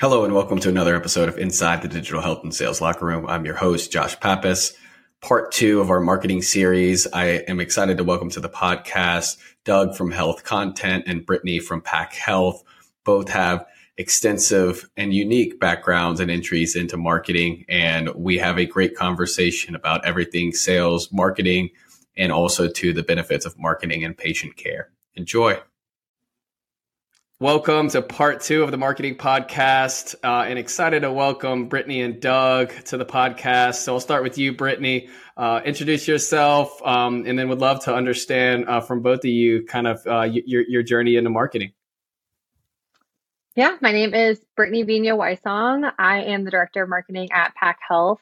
Hello and welcome to another episode of Inside the Digital Health and Sales Locker Room. I'm your host, Josh Pappas. Part two of our marketing series. I am excited to welcome to the podcast Doug from Health Content and Brittany from Pack Health. Both have extensive and unique backgrounds and entries into marketing, and we have a great conversation about everything sales, marketing, and also to the benefits of marketing and patient care. Enjoy. Welcome to part two of the marketing podcast, and excited to welcome Brittany and Doug to the podcast. So I'll start with you, Brittany. Introduce yourself, and then would love to understand from both of you kind of your journey into marketing. Yeah, my name is Brittany Vigna Wysong. I am the director of marketing at Pack Health.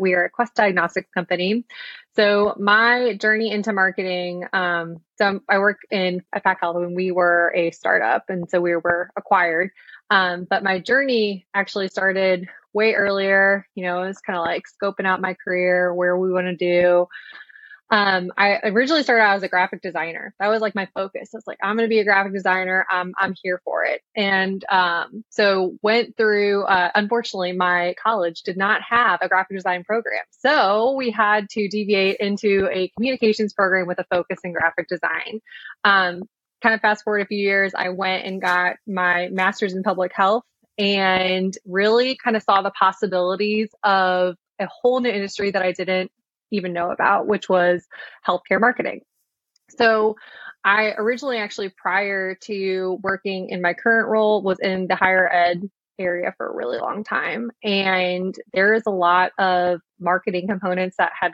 We are a Quest Diagnostics company. So my journey into marketing, I work at Pack Health when we were a startup, and so we were acquired. But my journey actually started way earlier. You know, it was kind of like scoping out my career, where we want to do. I originally started out as a graphic designer. That was like my focus. I was like, I'm going to be a graphic designer. I'm here for it. And so went through, unfortunately, my college did not have a graphic design program. So we had to deviate into a communications program with a focus in graphic design. Kind of fast forward a few years, I went and got my master's in public health and really kind of saw the possibilities of a whole new industry that I didn't even know about, which was healthcare marketing. So I originally actually, prior to working in my current role, was in the higher ed area for a really long time. And there is a lot of marketing components that had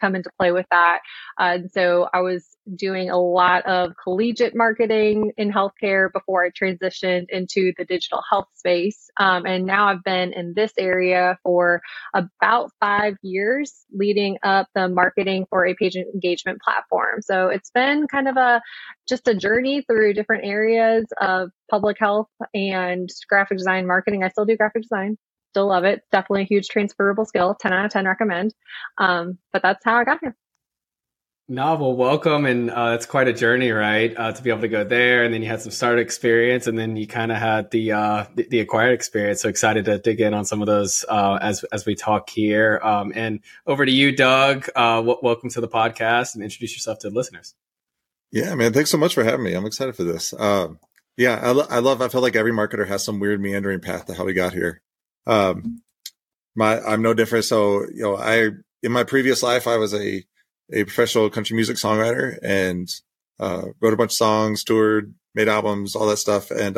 come into play with that. And so I was doing a lot of collegiate marketing in healthcare before I transitioned into the digital health space. And now I've been in this area for about 5 years, leading up the marketing for a patient engagement platform. So it's been kind of just a journey through different areas of public health and graphic design marketing. I still do graphic design. Still love it. Definitely a huge transferable skill. 10 out of 10 recommend. But that's how I got here. Novel. Welcome. And it's quite a journey, right? To be able to go there. And then you had some startup experience, and then you kind of had the acquired experience. So excited to dig in on some of those as we talk here. And over to you, Doug. Welcome to the podcast, and introduce yourself to the listeners. Yeah, man. Thanks so much for having me. I'm excited for this. I feel like every marketer has some weird meandering path to how we got here. I'm no different. So, you know, in my previous life, I was a professional country music songwriter, and wrote a bunch of songs, toured, made albums, all that stuff. And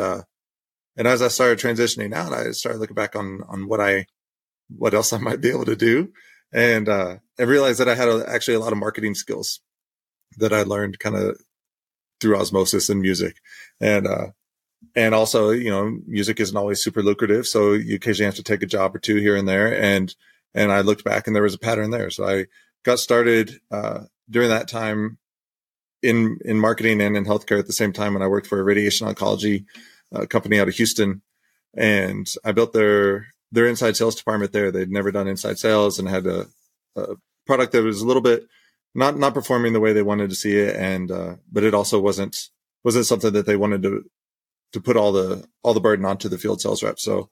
as I started transitioning out, I started looking back on what else I might be able to do. And I realized that I had actually a lot of marketing skills that I learned kind of through osmosis in music. And also, you know, music isn't always super lucrative, so you occasionally have to take a job or two here and there. And I looked back, and there was a pattern there. So I got started during that time in marketing and in healthcare at the same time when I worked for a radiation oncology company out of Houston. And I built their inside sales department there. They'd never done inside sales and had a product that was a little bit not performing the way they wanted to see it. And but it also wasn't something that they wanted to put all the burden onto the field sales rep. So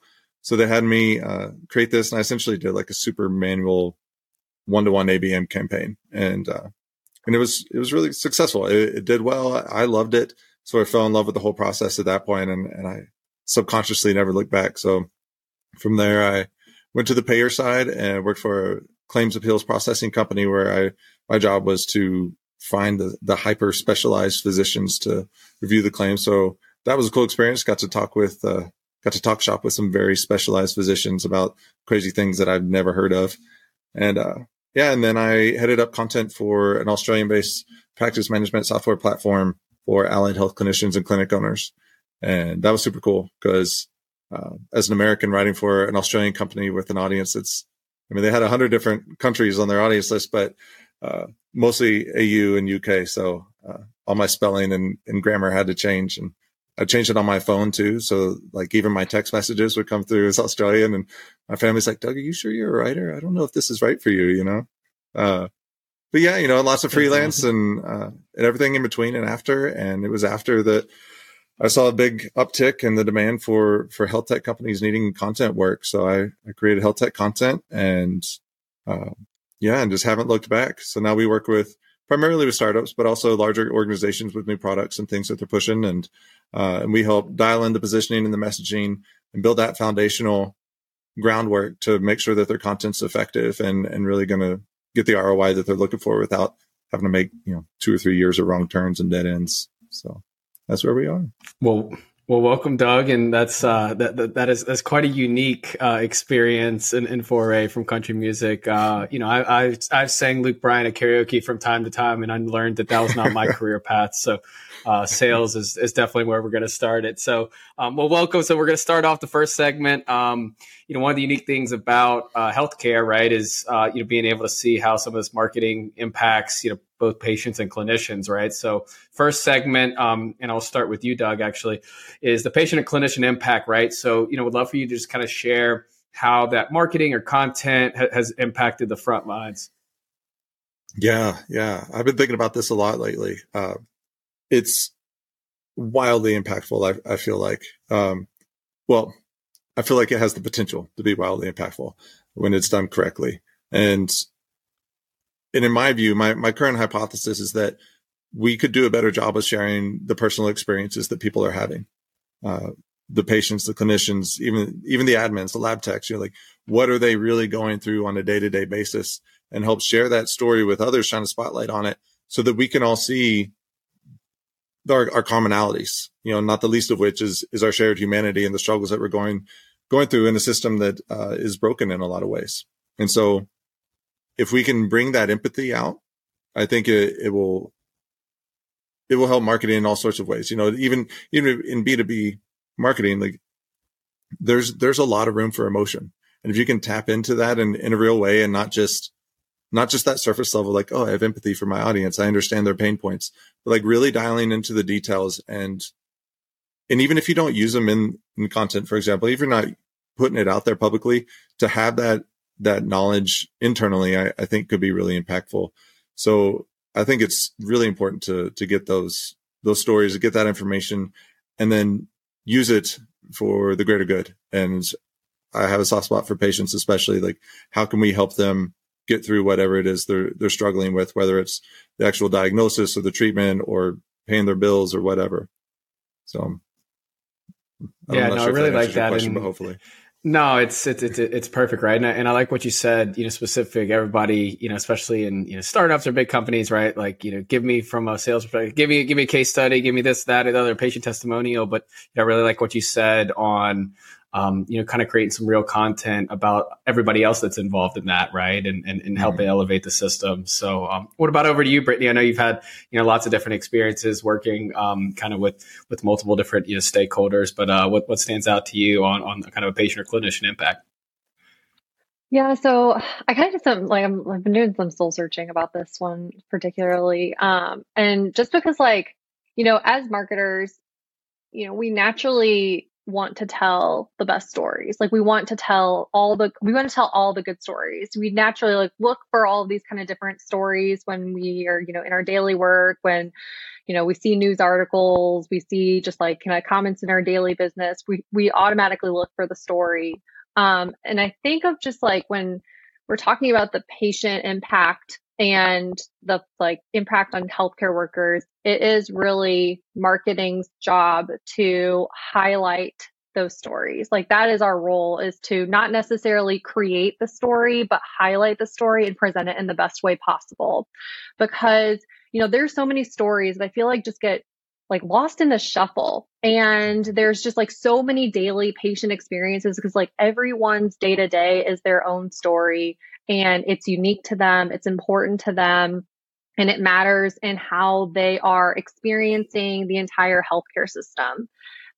they had me create this, and I essentially did like a super manual 1-to-1 ABM campaign. And it was really successful. It did well. I loved it. So I fell in love with the whole process at that point, and I subconsciously never looked back. So from there, I went to the payer side and worked for a claims appeals processing company where my job was to find the hyper specialized physicians to review the claim. So that was a cool experience. Got to talk shop with some very specialized physicians about crazy things that I've never heard of. And then I headed up content for an Australian-based practice management software platform for allied health clinicians and clinic owners. And that was super cool because as an American writing for an Australian company with an audience they had 100 different countries on their audience list, but mostly AU and UK. So all my spelling and grammar had to change. And I changed it on my phone too. So like even my text messages would come through as Australian, and my family's like, Doug, are you sure you're a writer? I don't know if this is right for you, you know? But yeah, you know, lots of freelance and everything in between and after. And it was after that I saw a big uptick in the demand for health tech companies needing content work. So I created health tech content and just haven't looked back. So now we work with primarily with startups, but also larger organizations with new products and things that they're pushing. And we help dial in the positioning and the messaging and build that foundational groundwork to make sure that their content's effective and really going to get the ROI that they're looking for without having to make 2 or 3 years of wrong turns and dead ends. So that's where we are. Well, welcome, Doug. And that's quite a unique experience and foray from country music. I've sang Luke Bryan at karaoke from time to time, and I learned that was not my career path. So sales is definitely where we're going to start it. So, welcome. So we're going to start off the first segment. One of the unique things about healthcare, right, is being able to see how some of this marketing impacts both patients and clinicians, right? So first segment, and I'll start with you, Doug, actually, is the patient and clinician impact, right? So, would love for you to just kind of share how that marketing or content has impacted the front lines. Yeah. I've been thinking about this a lot lately. It's wildly impactful, I feel like. I feel like it has the potential to be wildly impactful when it's done correctly. And in my view, my current hypothesis is that we could do a better job of sharing the personal experiences that people are having, the patients, the clinicians, even the admins, the lab techs. What are they really going through on a day-to-day basis, and help share that story with others, shine a spotlight on it, so that we can all see our commonalities. Not the least of which is our shared humanity and the struggles that we're going through in a system that is broken in a lot of ways. And so, if we can bring that empathy out, I think it will help marketing in all sorts of ways. Even in B2B marketing, there's a lot of room for emotion. And if you can tap into that in a real way, and not just that surface level, I have empathy for my audience, I understand their pain points, but really dialing into the details. And even if you don't use them in content, for example, if you're not putting it out there publicly, to have that knowledge internally, I think could be really impactful. So I think it's really important to get those stories, to get that information, and then use it for the greater good. And I have a soft spot for patients, especially how can we help them get through whatever it is they're struggling with, whether it's the actual diagnosis or the treatment or paying their bills or whatever. So I really like that question, but hopefully. No, it's perfect, right? And I like what you said, specific, everybody, especially in, startups or big companies, right? Give me from a sales perspective, give me a case study, give me this, that, and other patient testimonial. But I really like what you said on, kind of creating some real content about everybody else that's involved in that, right? And helping elevate the system. So, what about over to you, Brittany? I know you've had, lots of different experiences working, kind of with multiple different, stakeholders, but, what stands out to you on kind of a patient or clinician impact? Yeah. So I kind of just I've been doing some soul searching about this one particularly. And just because as marketers, we naturally want to tell the best stories. We want to tell all the good stories. We naturally look for all of these kind of different stories when we are, in our daily work, when, we see news articles, we see just comments in our daily business, we automatically look for the story. And I think of just when we're talking about the patient impact and the impact on healthcare workers, it is really marketing's job to highlight those stories. That is our role, is to not necessarily create the story, but highlight the story and present it in the best way possible. Because, there's so many stories that I feel just get lost in the shuffle. And there's just so many daily patient experiences, because everyone's day to day is their own story, and it's unique to them. It's important to them, and it matters in how they are experiencing the entire healthcare system.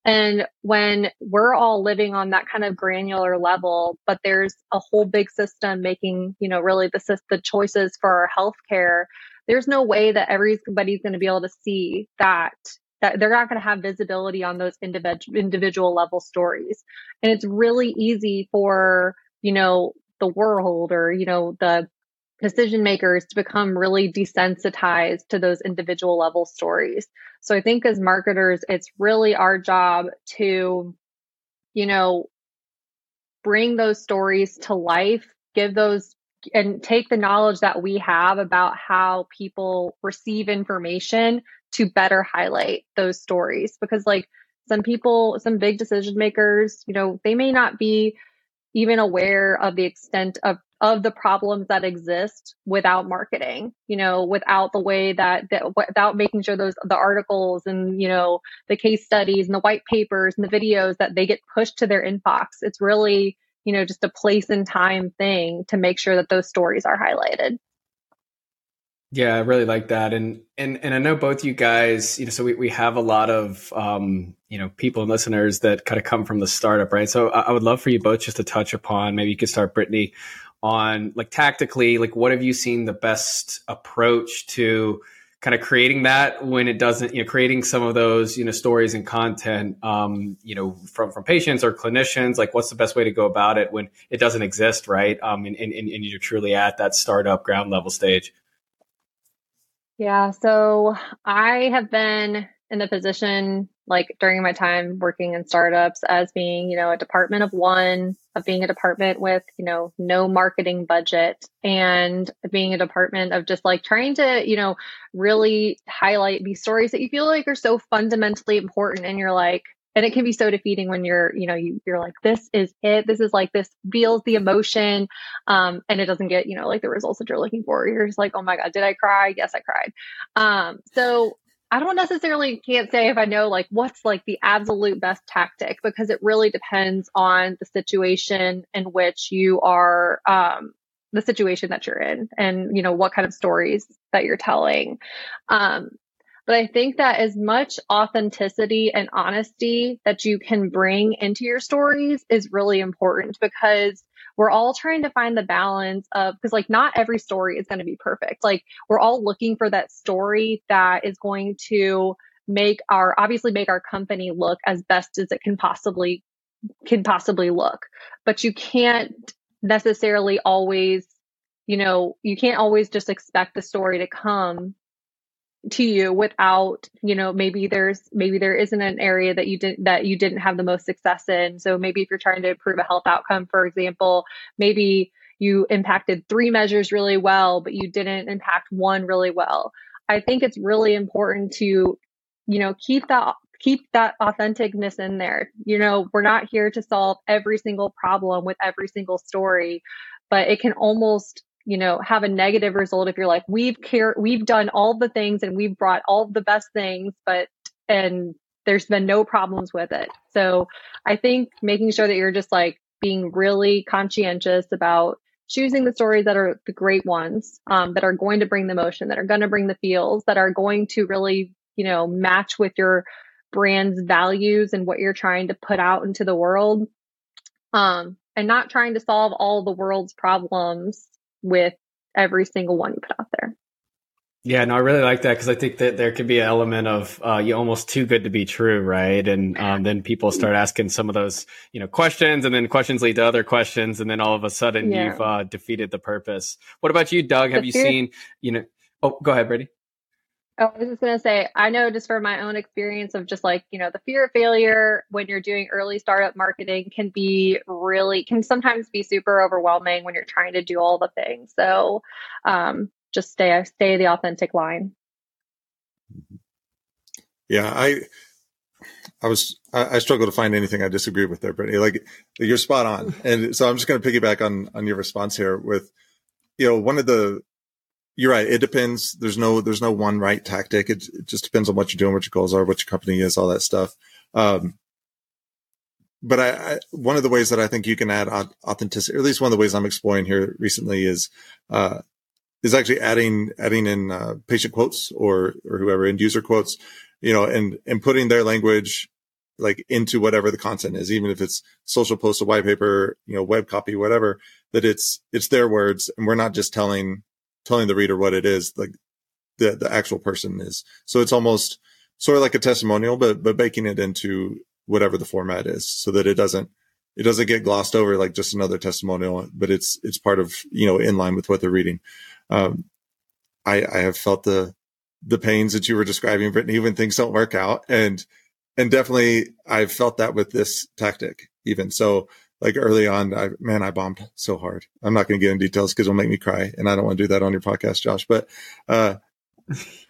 And when we're all living on that kind of granular level, but there's a whole big system making, really the choices for our healthcare, there's no way that everybody's going to be able to see that they're not going to have visibility on those individual level stories. And it's really easy for, the world or, the decision makers to become really desensitized to those individual level stories. So I think as marketers, it's really our job to, you know, bring those stories to life, give those and take the knowledge that we have about how people receive information to better highlight those stories. Because like some people, some big decision makers, you know, they may not be even aware of the extent of the problems that exist without marketing, you know, without the way that without making sure those, the articles and, you know, the case studies and the white papers and the videos that they get pushed to their inbox. It's really, you know, just a place and time thing to make sure that those stories are highlighted. Yeah, I really like that. And I know both you guys, you know, so we have a lot of, you know, people and listeners that kind of come from the startup, right? So I would love for you both just to touch upon, maybe you could start, Brittany, on like tactically, like what have you seen the best approach to kind of creating that when it doesn't, you know, creating some of those, you know, stories and content, you know, from patients or clinicians, like what's the best way to go about it when it doesn't exist, right? And you're truly at that startup ground level stage. Yeah, so I have been in the position, like during my time working in startups, as being, you know, a department of one, of being a department with, you know, no marketing budget, and being a department of just like trying to, you know, really highlight these stories that you feel like are so fundamentally important. And you're like, and it can be so defeating when you're, you know, you're like, this is it. This is like, this feels the emotion. And it doesn't get, you know, like the results that you're looking for. You're just like, oh my God, did I cry? Yes, I cried. So I don't necessarily can't say if I know like what's like the absolute best tactic, because it really depends on the situation in which you are, the situation that you're in and, you know, what kind of stories that you're telling. But I think that as much authenticity and honesty that you can bring into your stories is really important, because we're all trying to find the balance of, because like not every story is going to be perfect. Like we're all looking for that story that is going to make our company look as best as it can possibly look. But you can't necessarily always, you know, you can't always just expect the story to come to you without, you know, maybe there isn't an area that you didn't have the most success in. So maybe if you're trying to improve a health outcome, for example, maybe you impacted 3 measures really well, but you didn't impact 1 really well. I think it's really important to, you know, keep that authenticness in there. You know, we're not here to solve every single problem with every single story, but it can almost, you know, have a negative result if you're like, we've done all the things and we've brought all the best things, and there's been no problems with it. So I think making sure that you're just like being really conscientious about choosing the stories that are the great ones, that are going to bring the emotion, that are going to bring the feels, that are going to really, you know, match with your brand's values and what you're trying to put out into the world. And not trying to solve all the world's problems with every single one you put out there. Yeah, no, I really like that, because I think that there could be an element of you're almost too good to be true, right? And then people start asking some of those, you know, questions, and then questions lead to other questions, and then all of a sudden you've defeated the purpose. What about you, Doug? Have you seen, you know? Oh, go ahead, Brady. Oh, I was just going to say, I know just from my own experience of just like, you know, the fear of failure when you're doing early startup marketing can sometimes be super overwhelming when you're trying to do all the things. So just stay the authentic line. Yeah, I struggle to find anything I disagree with there, Brittany. Like you're spot on. And so I'm just going to piggyback on your response here with, you know, you're right. It depends. There's no one right tactic. It just depends on what you're doing, what your goals are, what your company is, all that stuff. But I one of the ways that I think you can add authenticity, or at least one of the ways I'm exploring here recently, is actually adding in patient quotes or whoever end user quotes, you know, and putting their language like into whatever the content is, even if it's social post, a white paper, you know, web copy, whatever. That it's their words, and we're not just telling the reader what it is, like the actual person is. So it's almost sort of like a testimonial, but baking it into whatever the format is, so that it doesn't get glossed over like just another testimonial, but it's part of, you know, in line with what they're reading. I have felt the the pains that you were describing, Brittany, when things don't work out. And definitely I've felt that with this tactic even. So like early on, I bombed so hard. I'm not going to get into details because it'll make me cry. And I don't want to do that on your podcast, Josh, but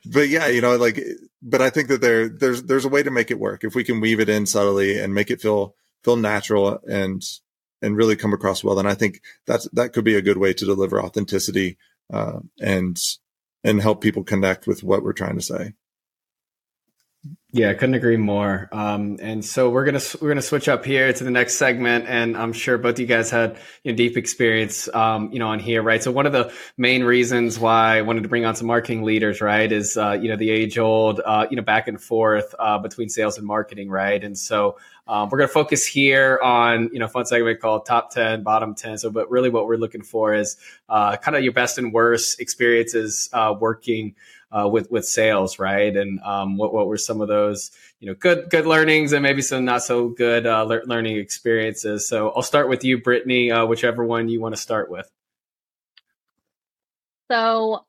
yeah, you know, like, but I think that there's a way to make it work. If we can weave it in subtly and make it feel natural and really come across well, then I think that could be a good way to deliver authenticity, and help people connect with what we're trying to say. Yeah, I couldn't agree more. And so we're gonna switch up here to the next segment, and I'm sure both of you guys had deep experience, on here, right? So one of the main reasons why I wanted to bring on some marketing leaders, right, is the age old back and forth between sales and marketing, right? And so we're going to focus here on, a fun segment called Top 10, Bottom 10. So, but really what we're looking for is kind of your best and worst experiences working with sales, right? And what were some of those, good learnings and maybe some not so good learning experiences. So I'll start with you, Brittany, whichever one you want to start with. So...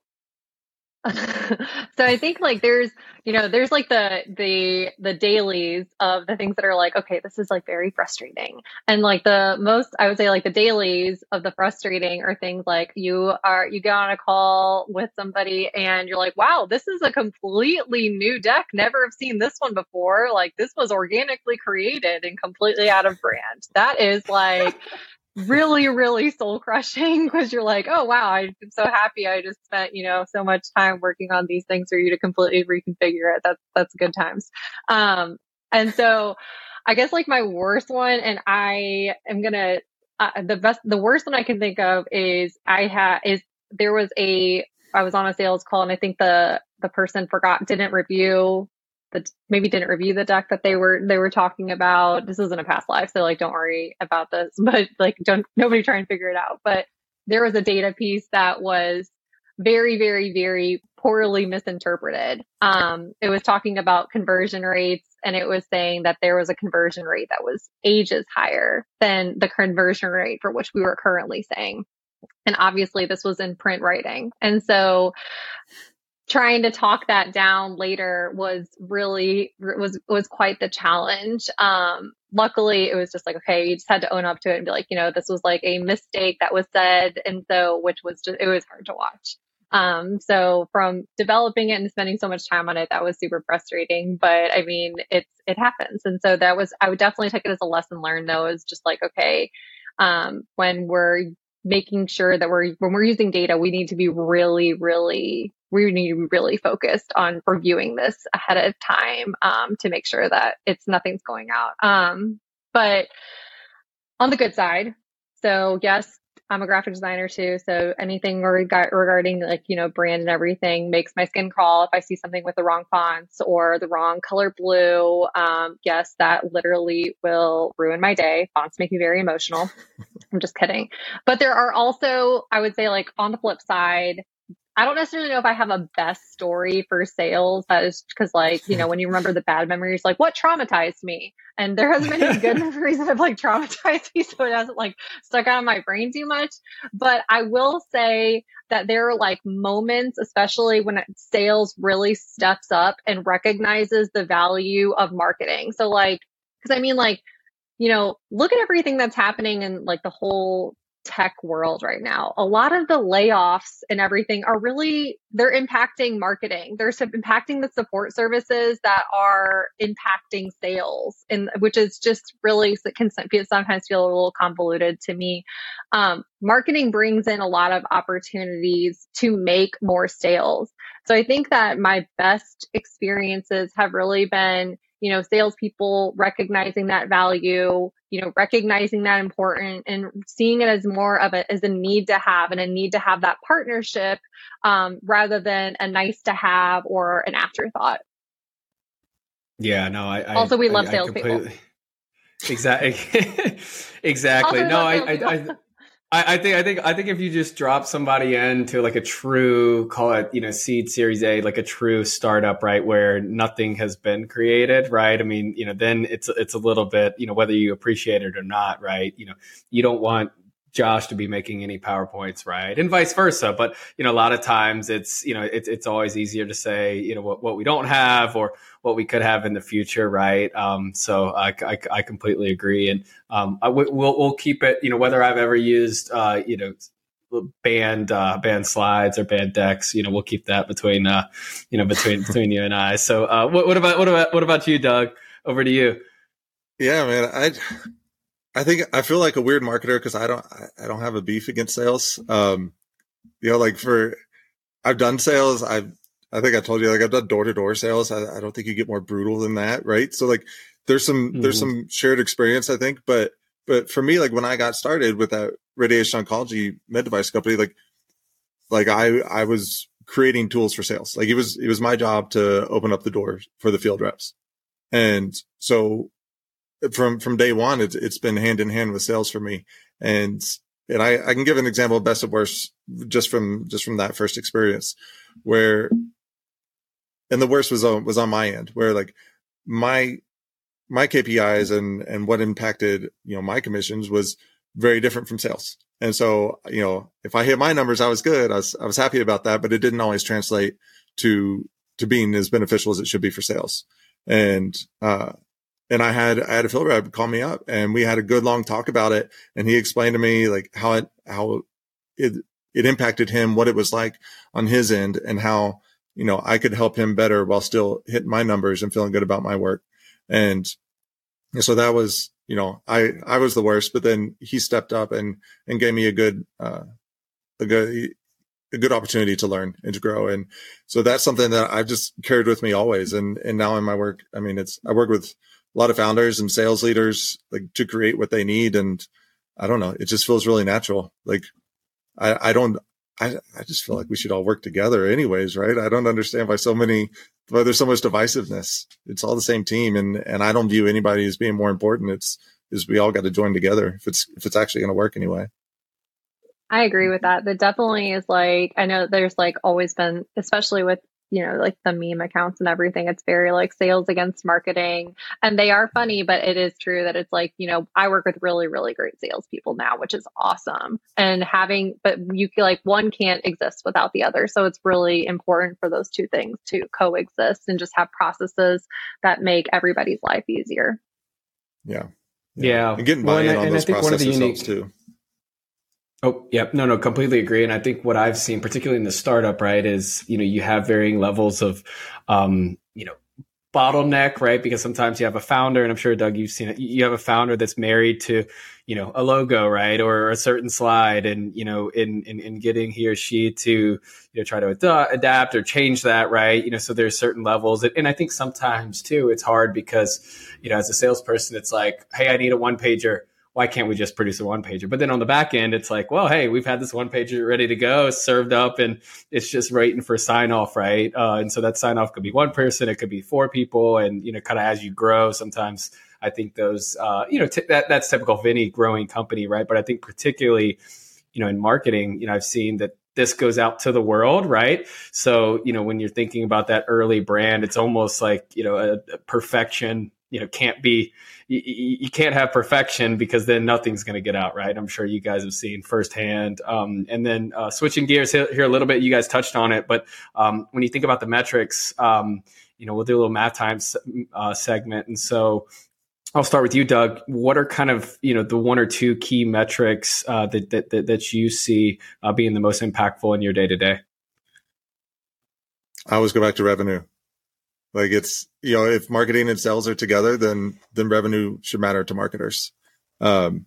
So I think like there's like the dailies of the things that are like, okay, this is like very frustrating. And like the most, I would say like the dailies of the frustrating are things like you get on a call with somebody and you're like, wow, this is a completely new deck. Never have seen this one before. Like this was organically created and completely out of brand. That is like really, really soul crushing, because you're like, oh, wow, I'm so happy I just spent, so much time working on these things for you to completely reconfigure it. That's good times. And so I guess like my worst one, and I am going to, the worst one I can think of is I was on a sales call, and I think the person didn't review the deck that they were talking about. This isn't a past life, so like don't worry about this, but like nobody try and figure it out. But there was a data piece that was very, very, very poorly misinterpreted. It was talking about conversion rates, and it was saying that there was a conversion rate that was ages higher than the conversion rate for which we were currently saying. And obviously this was in print writing. And so trying to talk that down later was really was quite the challenge. Luckily, it was just like, okay, you just had to own up to it and be like, this was like a mistake that was said, and so it was hard to watch. So from developing it and spending so much time on it, that was super frustrating. But I mean, it happens, and so I would definitely take it as a lesson learned, though, is just like, okay, when we're making sure that when we're using data, we need to be really focused on reviewing this ahead of time, to make sure that nothing's going out. But on the good side, so yes, I'm a graphic designer too. So anything regarding like, brand and everything makes my skin crawl. If I see something with the wrong fonts or the wrong color blue, yes, that literally will ruin my day. Fonts make me very emotional. I'm just kidding. But there are also, I would say, like on the flip side, I don't necessarily know if I have a best story for sales. That is because, like, when you remember the bad memories, like what traumatized me, and there hasn't been any good memories that have like traumatized me, so it hasn't like stuck out in my brain too much. But I will say that there are like moments, especially when sales really steps up and recognizes the value of marketing. So like, because I mean, like, look at everything that's happening in like the whole tech world right now. A lot of the layoffs and everything are really, they're impacting marketing. They're impacting the support services that are impacting sales, and which is just really, it can sometimes feel a little convoluted to me. Marketing brings in a lot of opportunities to make more sales. So I think that my best experiences have really been, salespeople recognizing that value, recognizing that important, and seeing it as more of as a need to have, and a need to have that partnership, rather than a nice to have or an afterthought. Yeah, no, I also, we love salespeople. Exactly. No, I think if you just drop somebody into like a true, call it, seed, series A, like a true startup, right, where nothing has been created, right? I mean, then it's a little bit, whether you appreciate it or not, right? You don't want Josh to be making any PowerPoints, right? And vice versa. But, you know, a lot of times it's, you know, it's always easier to say, you know, what we don't have or what we could have in the future, right? So I completely agree. And we'll keep it, you know, whether I've ever used, you know, banned slides or banned decks, you know, we'll keep that between, you know, between you and I. So what about you, Doug? Over to you. Yeah, man, I think I feel like a weird marketer because I don't have a beef against sales. You know, like I've done sales. I think I told you, like, I've done door-to-door sales. I don't think you get more brutal than that, right? So like there's some shared experience, I think. But for me, like when I got started with that radiation oncology med device company, like I was creating tools for sales. Like it was my job to open up the door for the field reps. And so from day one, it's been hand in hand with sales for me. And I can give an example of best of worst just from that first experience where, and the worst was on my end, where like my KPIs and what impacted, you know, my commissions was very different from sales. And so, you know, if I hit my numbers, I was good. I was happy about that, but it didn't always translate to being as beneficial as it should be for sales. And I had a field rep call me up, and we had a good long talk about it. And he explained to me like how it impacted him, what it was like on his end, and how, you know, I could help him better while still hitting my numbers and feeling good about my work. And so that was, you know, I was the worst, but then he stepped up and gave me a good opportunity to learn and to grow. And so that's something that I've just carried with me always. And now in my work, I mean, I work with a lot of founders and sales leaders, like, to create what they need. And I don't know, it just feels really natural. Like I just feel like we should all work together anyways, right? I don't understand why there's so much divisiveness. It's all the same team. And I don't view anybody as being more important. It's we all got to join together if it's actually going to work anyway. I agree with that. That definitely is, like, I know there's like always been, especially with, you know, like the meme accounts and everything, it's very like sales against marketing, and they are funny, but it is true that it's like, you know, I work with really, really great salespeople now, which is awesome. And but you feel like one can't exist without the other. So it's really important for those two things to coexist and just have processes that make everybody's life easier. Yeah. Yeah. And getting buy-in on those processes helps too. Oh, yeah. No, completely agree. And I think what I've seen, particularly in the startup, right, is, you know, you have varying levels of, you know, bottleneck, right? Because sometimes you have a founder, and I'm sure, Doug, you've seen it. You have a founder that's married to, you know, a logo, right, or a certain slide, and, you know, in getting he or she to, you know, try to adapt or change that, right? You know, so there's certain levels, and I think sometimes too, it's hard because, you know, as a salesperson, it's like, hey, I need a one pager. Why can't we just produce a one pager? But then on the back end, it's like, well, hey, we've had this one pager ready to go, served up, and it's just waiting for sign off, right? And so that sign off could be one person, it could be four people, and, you know, kind of as you grow, sometimes I think those, you know, that's typical of any growing company, right? But I think particularly, you know, in marketing, you know, I've seen that this goes out to the world, right? So, you know, when you're thinking about that early brand, it's almost like, you know, a perfection. You know, you can't have perfection, because then nothing's going to get out, right? I'm sure you guys have seen firsthand. And then switching gears here a little bit, you guys touched on it, but when you think about the metrics, you know, we'll do a little math time segment. And so I'll start with you, Doug. What are kind of, you know, the one or two key metrics that you see being the most impactful in your day-to-day? I always go back to revenue. Like, it's, you know, if marketing and sales are together, then revenue should matter to marketers. And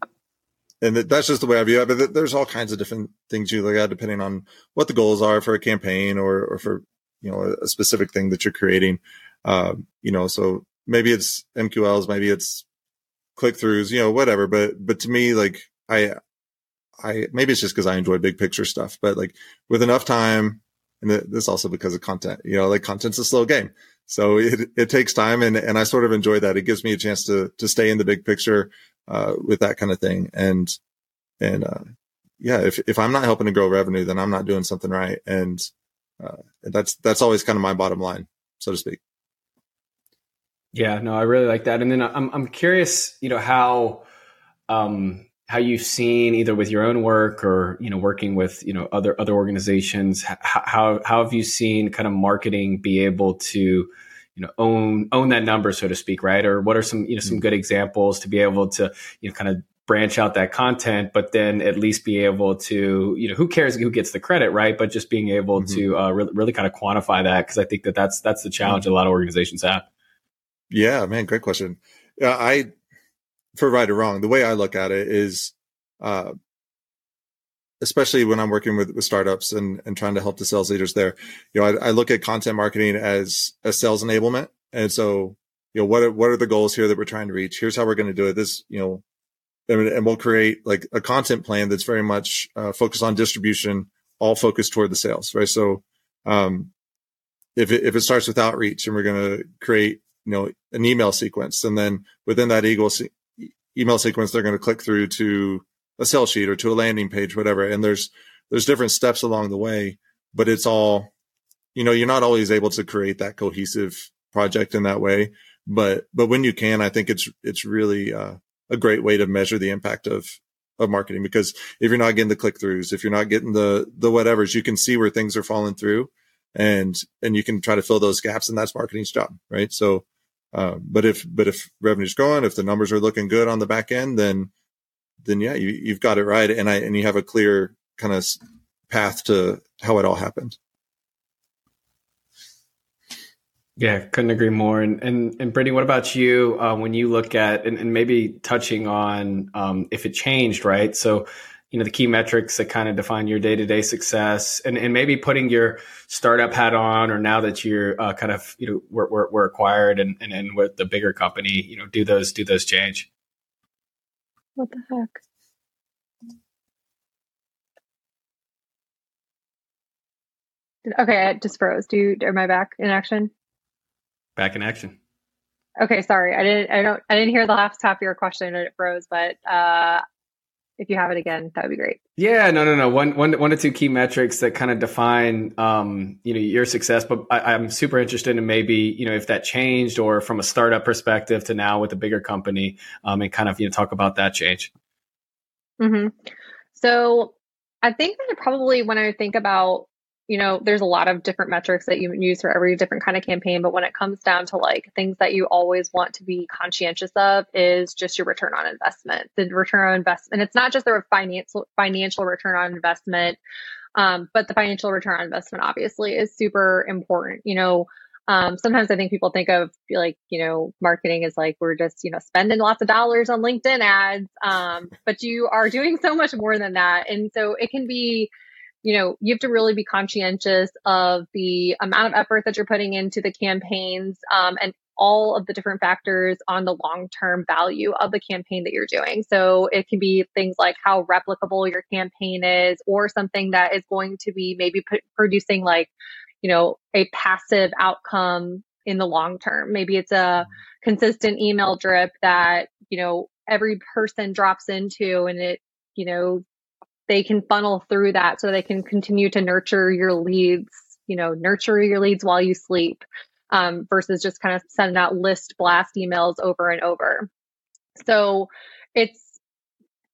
that's just the way I view it. But there's all kinds of different things you look at depending on what the goals are for a campaign or for, you know, a specific thing that you're creating. You know, so maybe it's MQLs, maybe it's click-throughs, you know, whatever. But to me, like, I maybe it's just because I enjoy big picture stuff, but like with enough time, and this also because of content, you know, like content's a slow game. So it takes time, and I sort of enjoy that. It gives me a chance to stay in the big picture with that kind of thing. And yeah, if I'm not helping to grow revenue, then I'm not doing something right. And that's always kind of my bottom line, so to speak. Yeah, no, I really like that. And then I'm curious, you know, how how you've seen either with your own work or, you know, working with, you know, other organizations, how have you seen kind of marketing be able to, you know, own that number, so to speak, right? Or what are some, you know, some good examples to be able to, you know, kind of branch out that content, but then at least be able to, you know, who cares who gets the credit, right? But just being able to really kind of quantify that, because I think that's the challenge a lot of organizations have. Yeah, man, great question. For right or wrong, the way I look at it is, especially when I'm working with startups and trying to help the sales leaders there, you know, I look at content marketing as a sales enablement. And so, you know, what are the goals here that we're trying to reach? Here's how we're going to do it. This, you know, and we'll create like a content plan that's very much focused on distribution, all focused toward the sales, right? So, if it starts with outreach, and we're going to create, you know, an email sequence, and then within that email sequence, they're going to click through to a sales sheet or to a landing page, whatever. And there's different steps along the way, but it's all, you know, you're not always able to create that cohesive project in that way. But when you can, I think it's really a great way to measure the impact of marketing, because if you're not getting the click throughs, if you're not getting the whatevers, you can see where things are falling through, and you can try to fill those gaps, and that's marketing's job, right? So, but if revenue's growing, if the numbers are looking good on the back end, then yeah, you've got it right. And you have a clear kind of path to how it all happened. Yeah. Couldn't agree more. And Brittany, what about you, when you look at, and maybe touching on, if it changed, right? So, you know, the key metrics that kind of define your day-to-day success, and maybe putting your startup hat on, or now that you're kind of, you know, we're acquired and with the bigger company, you know, do those change? What the heck? Okay, I just froze. Am I back in action? Back in action. Okay, sorry, I didn't hear the last half of your question, and it froze, but if you have it again, that would be great. Yeah, no. One to two key metrics that kind of define, you know, your success. But I'm super interested in maybe, you know, if that changed, or from a startup perspective to now with a bigger company, and kind of, you know, talk about that change. Mm-hmm. So I think that probably when I think about, you know, there's a lot of different metrics that you use for every different kind of campaign. But when it comes down to like things that you always want to be conscientious of is just your return on investment, the return on investment. It's not just the financial return on investment, but the financial return on investment obviously is super important. You know, sometimes I think people think of like, you know, marketing is like, we're just, you know, spending lots of dollars on LinkedIn ads, but you are doing so much more than that. And so it can be, you know, you have to really be conscientious of the amount of effort that you're putting into the campaigns, and all of the different factors on the long-term value of the campaign that you're doing. So it can be things like how replicable your campaign is, or something that is going to be maybe producing like, you know, a passive outcome in the long term. Maybe it's a consistent email drip that, you know, every person drops into, and it, you know, they can funnel through that so they can continue to nurture your leads while you sleep, versus just kind of sending out list blast emails over and over. So it's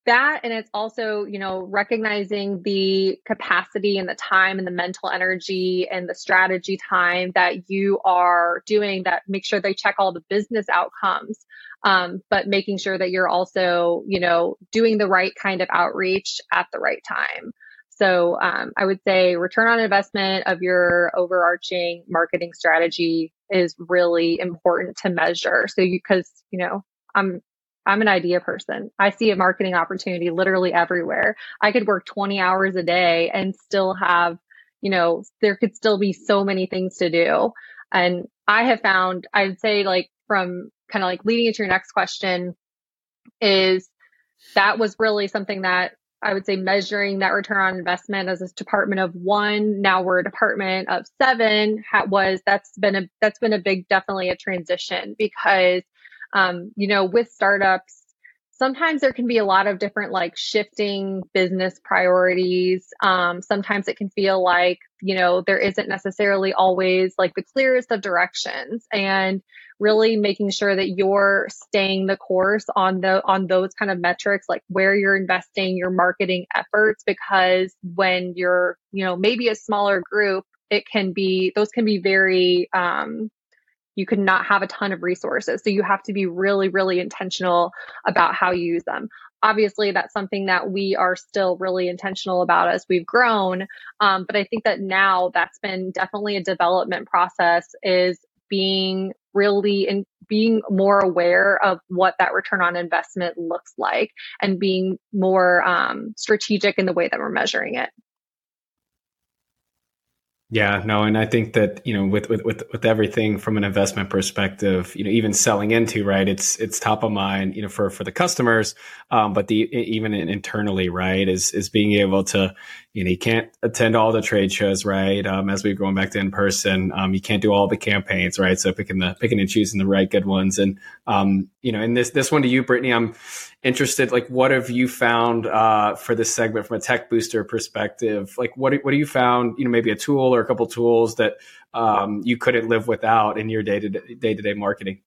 that, and it's also, you know, recognizing the capacity and the time and the mental energy and the strategy time that you are doing that. Make sure they check all the business outcomes, but making sure that you're also, you know, doing the right kind of outreach at the right time. So I would say return on investment of your overarching marketing strategy is really important to measure. So I'm an idea person. I see a marketing opportunity literally everywhere. I could work 20 hours a day and still have, you know, there could still be so many things to do. And I have found, I'd say like from kind of like leading into your next question, is that was really something that I would say measuring that return on investment as a department of 1. Now we're a department of 7. That's been a big, definitely a transition, because you know, with startups, sometimes there can be a lot of different like shifting business priorities. Sometimes it can feel like, you know, there isn't necessarily always like the clearest of directions. And really making sure that you're staying the course on those kind of metrics, like where you're investing your marketing efforts, because when you're, maybe a smaller group, those can be very, you could not have a ton of resources. So you have to be really, really intentional about how you use them. Obviously, that's something that we are still really intentional about as we've grown. But I think that now that's been definitely a development process, is being really and being more aware of what that return on investment looks like and being more strategic in the way that we're measuring it. Yeah, no, and I think that, with everything from an investment perspective, even selling into, right, it's top of mind, for the customers, but even internally, right, is being able to, you can't attend all the trade shows, right, as we're going back to in person, you can't do all the campaigns, right, so picking and choosing the right good ones, and and this one to you, Brittany, I'm interested, like, what have you found for this segment from a tech booster perspective? Like, what have you found, maybe a tool or a couple tools that you couldn't live without in your day-to-day marketing?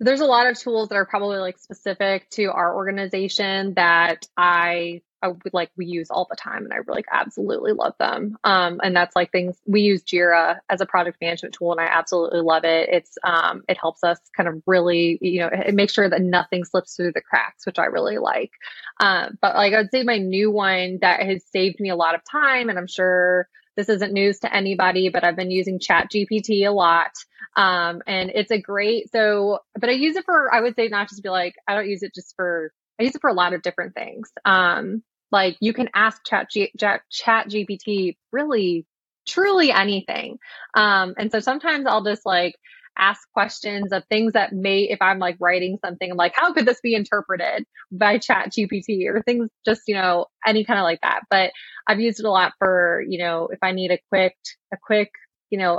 There's a lot of tools that are probably like specific to our organization that I would like, we use all the time, and I like absolutely love them. And that's like things, we use Jira as a project management tool, and I absolutely love it. It's it helps us kind of really, it makes sure that nothing slips through the cracks, which I really like. But like, I would say my new one that has saved me a lot of time, and I'm sure this isn't news to anybody, but I've been using Chat GPT a lot. And it's a great, but I use it for, I would say not just be like, I don't use it just for, I use it for a lot of different things. Like you can ask Chat GPT really, truly anything. And so sometimes I'll just like ask questions of things that if I'm like writing something, I'm like, how could this be interpreted by Chat GPT, or things just, any kind of like that. But I've used it a lot for, if I need a quick,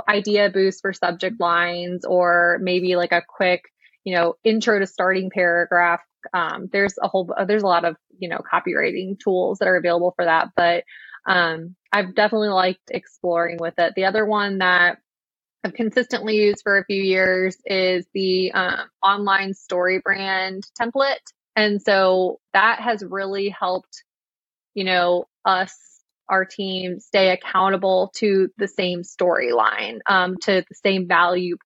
idea boost for subject lines, or maybe like a quick, intro to starting paragraph. There's a lot of, copywriting tools that are available for that, but I've definitely liked exploring with it. The other one that I've consistently used for a few years is the online StoryBrand template. And so that has really helped, our team stay accountable to the same storyline, to the same value,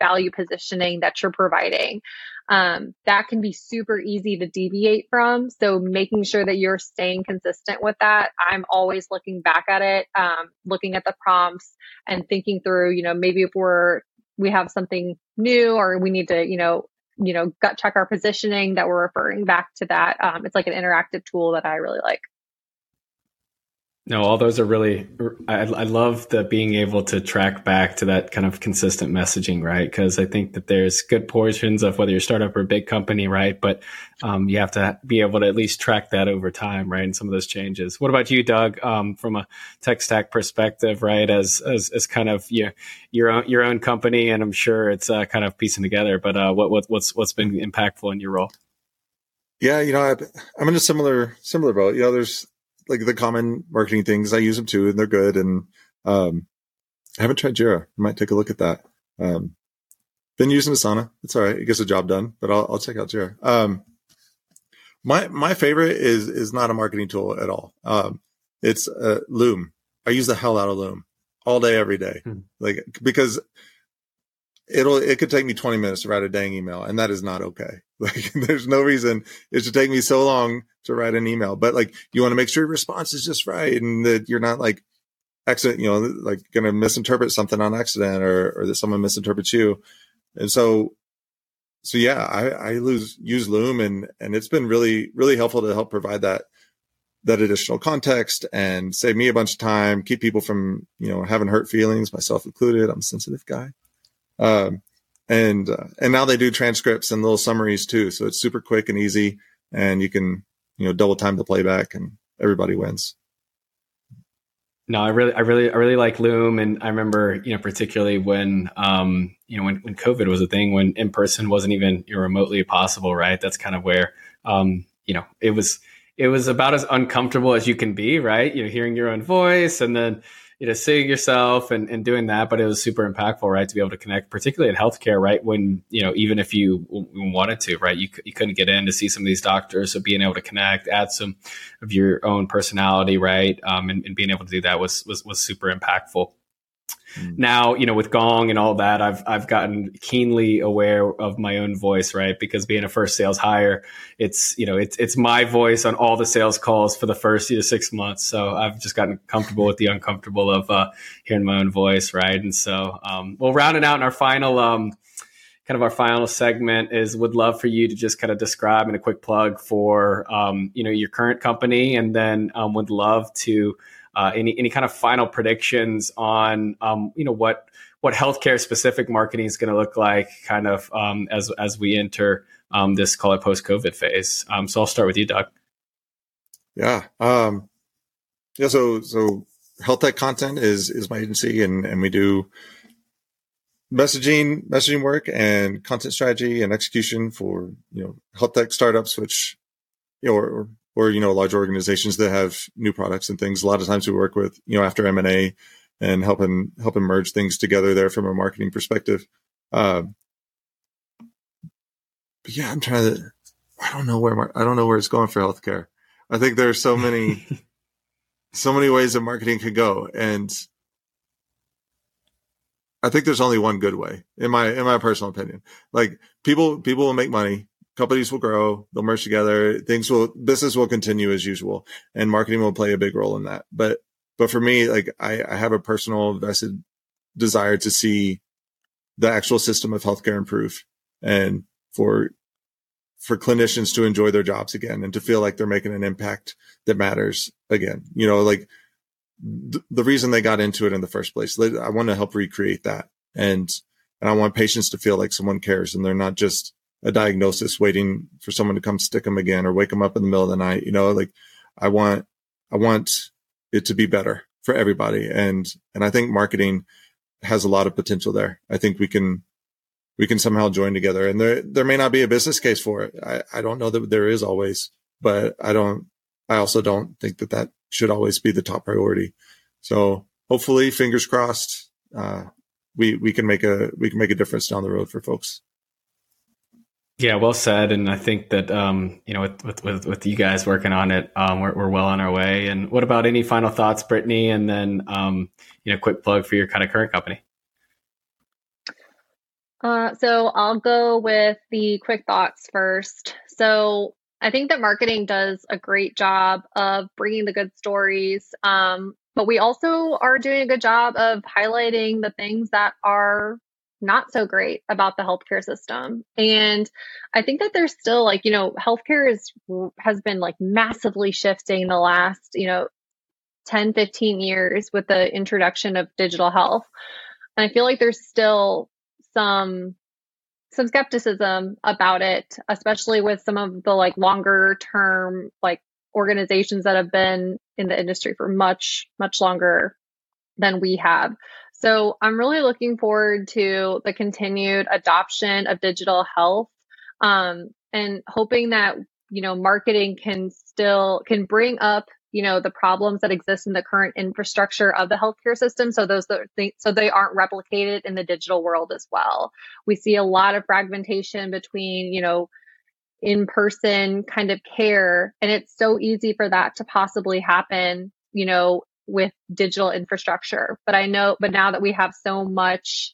value positioning that you're providing. That can be super easy to deviate from. So making sure that you're staying consistent with that. I'm always looking back at it, looking at the prompts and thinking through, maybe if we have something new, or we need to, gut check our positioning, that we're referring back to that. It's like an interactive tool that I really like. No, all those are really, I love the being able to track back to that kind of consistent messaging, right? Because I think that there's good portions of whether you're a startup or a big company, right? But you have to be able to at least track that over time, right? And some of those changes. What about you, Doug? From a tech stack perspective, right? As kind of your own company, and I'm sure it's kind of piecing together. But what's been impactful in your role? Yeah, I'm in a similar boat. There's like the common marketing things, I use them too, and they're good. And I haven't tried Jira. I might take a look at that. Been using Asana. It's all right. It gets the job done, but I'll check out Jira. My favorite is not a marketing tool at all. It's Loom. I use the hell out of Loom all day, every day, because it could take me 20 minutes to write a dang email, and that is not okay. Like, there's no reason it should take me so long to write an email, but like, you want to make sure your response is just right, and that you're not like accident, like going to misinterpret something on accident, or that someone misinterprets you. And so yeah, I use Loom, and it's been really, really helpful to help provide that additional context and save me a bunch of time, keep people from, having hurt feelings, myself included. I'm a sensitive guy. And now they do transcripts and little summaries too. So it's super quick and easy, and you can, double time the playback, and everybody wins. No, I really like Loom. And I remember, particularly when, when COVID was a thing, when in person wasn't even remotely possible, right? That's kind of where, it was about as uncomfortable as you can be, right? Hearing your own voice, and then, seeing yourself and doing that, but it was super impactful, right? To be able to connect, particularly in healthcare, right? When, you know, even if you wanted to, right, you couldn't get in to see some of these doctors. So being able to connect, add some of your own personality, right? And being able to do that was super impactful. Now, you know, with Gong and all that, I've gotten keenly aware of my own voice, right? Because being a first sales hire, it's my voice on all the sales calls for the first 6 months. So I've just gotten comfortable with the uncomfortable of hearing my own voice, right? And so we'll round it out in our final kind of our final segment is, would love for you to just kind of describe, and a quick plug for your current company, and then would love to any kind of final predictions on what healthcare specific marketing is going to look like kind of as we enter this, call it, post-COVID phase. So I'll start with you, Doug. Yeah. So Health Tech Content is my agency, and we do messaging work and content strategy and execution for health tech startups, which or large organizations that have new products and things. A lot of times we work with, after M&A and helping merge things together there from a marketing perspective. I don't know where it's going for healthcare. I think there are so many ways that marketing could go. And I think there's only one good way, in my personal opinion. Like, people will make money. Companies will grow, they'll merge together, business will continue as usual, and marketing will play a big role in that. But for me, like, I have a personal vested desire to see the actual system of healthcare improve, and for clinicians to enjoy their jobs again, and to feel like they're making an impact that matters again. The reason they got into it in the first place, I want to help recreate that. And I want patients to feel like someone cares, and they're not just a diagnosis waiting for someone to come stick them again or wake them up in the middle of the night. I want it to be better for everybody. And I think marketing has a lot of potential there. I think we can somehow join together, and there may not be a business case for it. I don't know that there is always, but I also don't think that should always be the top priority. So hopefully, fingers crossed, we can make a difference down the road for folks. Yeah, well said. And I think that, with you guys working on it, we're well on our way. And what about any final thoughts, Brittany? And then, quick plug for your kind of current company. So I'll go with the quick thoughts first. So I think that marketing does a great job of bringing the good stories, but we also are doing a good job of highlighting the things that are not so great about the healthcare system. And I think that there's still healthcare has been massively shifting the last, 10, 15 years with the introduction of digital health. And I feel like there's still some skepticism about it, especially with some of the longer term, organizations that have been in the industry for much, much longer than we have. So I'm really looking forward to the continued adoption of digital health, and hoping that, marketing can bring up, the problems that exist in the current infrastructure of the healthcare system. So so they aren't replicated in the digital world as well. We see a lot of fragmentation between, in-person kind of care, and it's so easy for that to possibly happen, with digital infrastructure. But now that we have so much,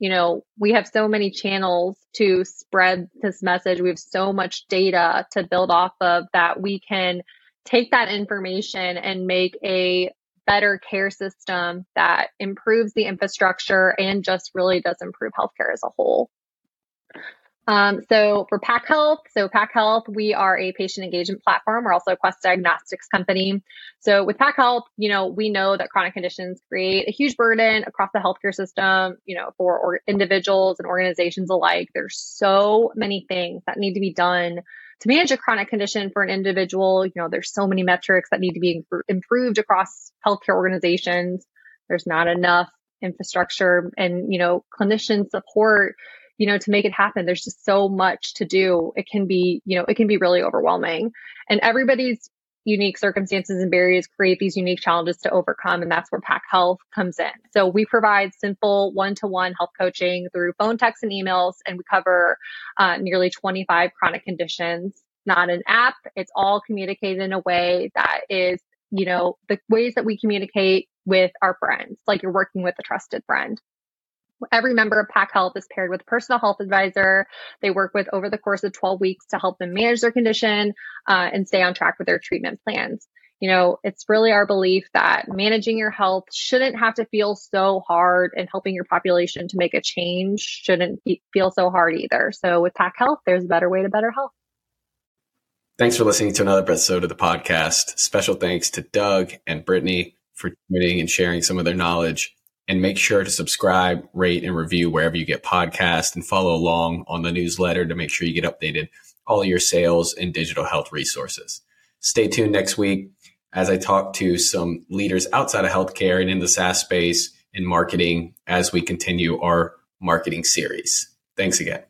we have so many channels to spread this message, we have so much data to build off of, that we can take that information and make a better care system that improves the infrastructure and just really does improve healthcare as a whole. So for Pack Health, we are a patient engagement platform. We're also a Quest Diagnostics company. So with Pack Health, we know that chronic conditions create a huge burden across the healthcare system, for individuals and organizations alike. There's so many things that need to be done to manage a chronic condition for an individual. There's so many metrics that need to be improved across healthcare organizations. There's not enough infrastructure and, clinician support, to make it happen. There's just so much to do. It can be really overwhelming, and everybody's unique circumstances and barriers create these unique challenges to overcome. And that's where Pack Health comes in. So we provide simple one-to-one health coaching through phone, texts, and emails. And we cover nearly 25 chronic conditions. Not an app. It's all communicated in a way that is, you know, the ways that we communicate with our friends, like you're working with a trusted friend. Every member of Pack Health is paired with a personal health advisor they work with over the course of 12 weeks to help them manage their condition and stay on track with their treatment plans. You know, it's really our belief that managing your health shouldn't have to feel so hard, and helping your population to make a change shouldn't feel so hard either. So with Pack Health, there's a better way to better health. Thanks for listening to another episode of the podcast. Special thanks to Doug and Brittany for joining and sharing some of their knowledge. And make sure to subscribe, rate, and review wherever you get podcasts, and follow along on the newsletter to make sure you get updated all your sales and digital health resources. Stay tuned next week as I talk to some leaders outside of healthcare and in the SaaS space and marketing as we continue our marketing series. Thanks again.